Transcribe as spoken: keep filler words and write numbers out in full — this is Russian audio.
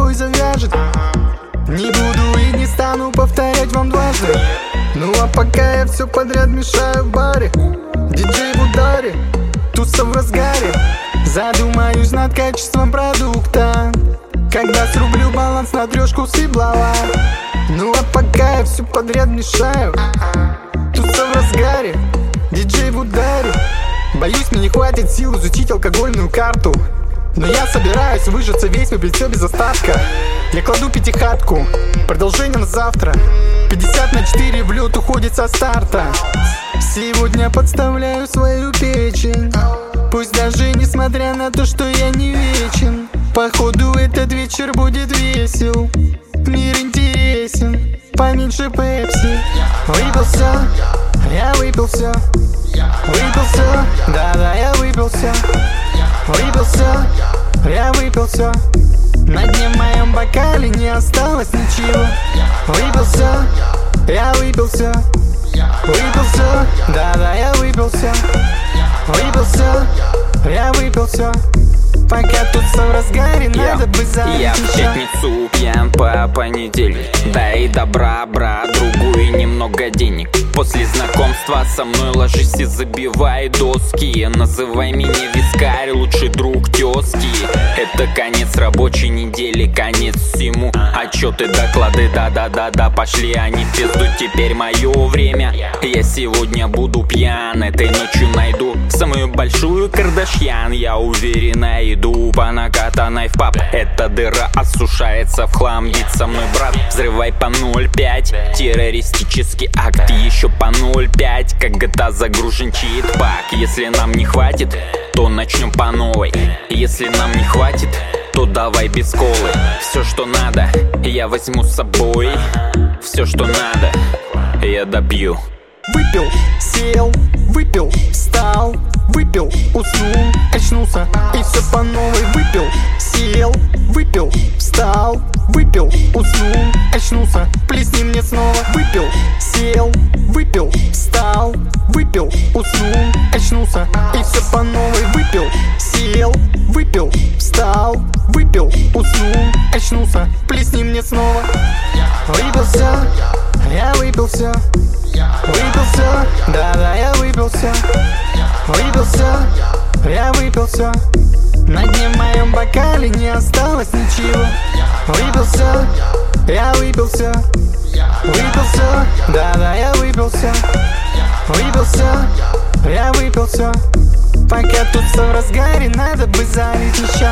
собой завяжет. Не буду и не стану повторять вам дважды. Ну а пока я все подряд мешаю в баре, диджей в ударе, туса в разгаре. Задумаюсь над качеством продукта, когда срублю баланс на трешку с еблала. Ну а пока я все подряд мешаю, туса в разгаре, диджей в ударе. Боюсь, мне не хватит сил изучить алкогольную карту, но я собираюсь выжаться весь, выпить все без остатка. Я кладу пятихатку, продолжение на завтра. Пятьдесят на четыре в лед уходит со старта. Сегодня подставляю свою печень, пусть даже несмотря на то, что я не вечен. Походу этот вечер будет весел, мир интересен, поменьше пепси. Выпил все, я выпил все. Выпил все, да-да, я выпил все. Выпил все, я выпил все. На дне в моем бокале не осталось ничего. Выпил все, я выпил все. Выпил все, да-да, я выпил все. Выпил все, я выпил все. Пока тут все в разгаре, надо бы залить. Я в пятницу пьян по понедельник. Дай добра, бра, другу и немного денег. После знакомства со мной ложись и забивай доски. Называй меня вискарь, лучший друг тезки. Это конец рабочей недели, конец всему. Отчеты, доклады, да-да-да-да, пошли они в пизду. Теперь мое время, я сегодня буду пьян. Этой ночью найду самую большую Кардашьян. Я уверенно иду по накатанной в паб. Эта дыра осушается в хлам. Едь со мной, брат, взрывай по ноль пять. Террористический акт, еще по ноль пять. Как джи ти эй загружен читпак. Если нам не хватит, то начнем по новой. Если нам не хватит, то давай без колы. Все, что надо, я возьму с собой. Все, что надо, я допью. Выпил, сел, выпил, встал, выпил, уснул, очнулся и все по новой. Выпил, сел, выпил, встал, выпил, уснул, очнулся, плесни мне снова. Выпил, сел, выпил, встал, выпил, уснул, очнулся и все по новой. Выпил, сел, выпил, встал, выпил, уснул, очнулся, плесни мне снова. Выпил все, я выпил все. Выпил все, да-да, я выпил все. Выпил все, я выпил все. На дне в моем бокале не осталось ничего. Выпил все, я выпил все. Выпил все, да-да, я выпил все. Выпил все, я выпил все. Пока тут все в разгаре, надо бы залить еще.